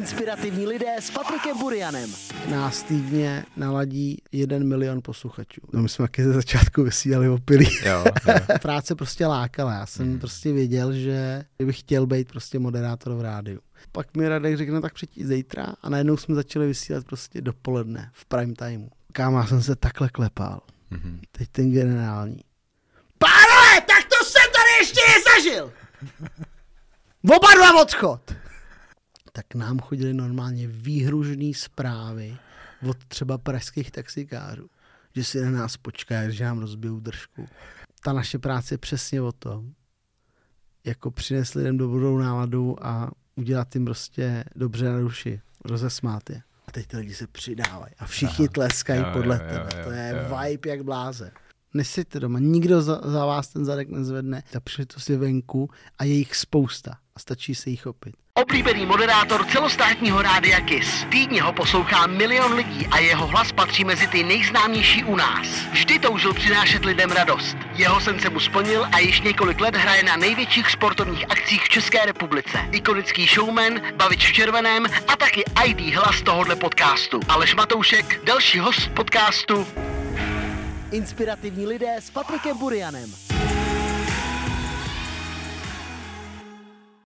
Inspirativní lidé s Patrikem Burianem. Nás týdně naladí 1 milion posluchačů. No my jsme taky ze začátku vysílali opilí. Práce prostě lákala. Já jsem prostě věděl, že bych chtěl být prostě moderátor v rádiu. Pak mi Radek řekne, tak přijď zítra a najednou jsme začali vysílat prostě dopoledne v prime timeu. Kámo, jsem se takhle klepal. Mm-hmm. Teď ten generální. Pánové, tak to jsem tady ještě nezažil! Oba dva odchod! Tak nám chodily normálně výhružné zprávy od třeba pražských taxikářů, že si na nás počkají, že nám rozbijou držku. Ta naše práce je přesně o tom, jako přinést lidem dobrou náladu a udělat jim prostě dobře na duši, rozesmát je. A teď ty lidi se přidávají a všichni tleskají podle tebe. To je vibe jak blázen. Neseďte doma, nikdo za vás ten zadek nezvedne, ta příležitost je venku a je jich spousta a stačí se jich chopit. Oblíbený moderátor celostátního rádia Kiss. Týdně ho poslouchá 1 milion lidí a jeho hlas patří mezi ty nejznámější u nás. Vždy toužil přinášet lidem radost. Jeho sen se mu splnil a již několik let hraje na největších sportovních akcích v České republice. Ikonický showman, bavič v červeném a taky ID hlas tohohle podcastu. Aleš Matoušek, další host podcastu Inspirativní lidé s Patrikem Burianem.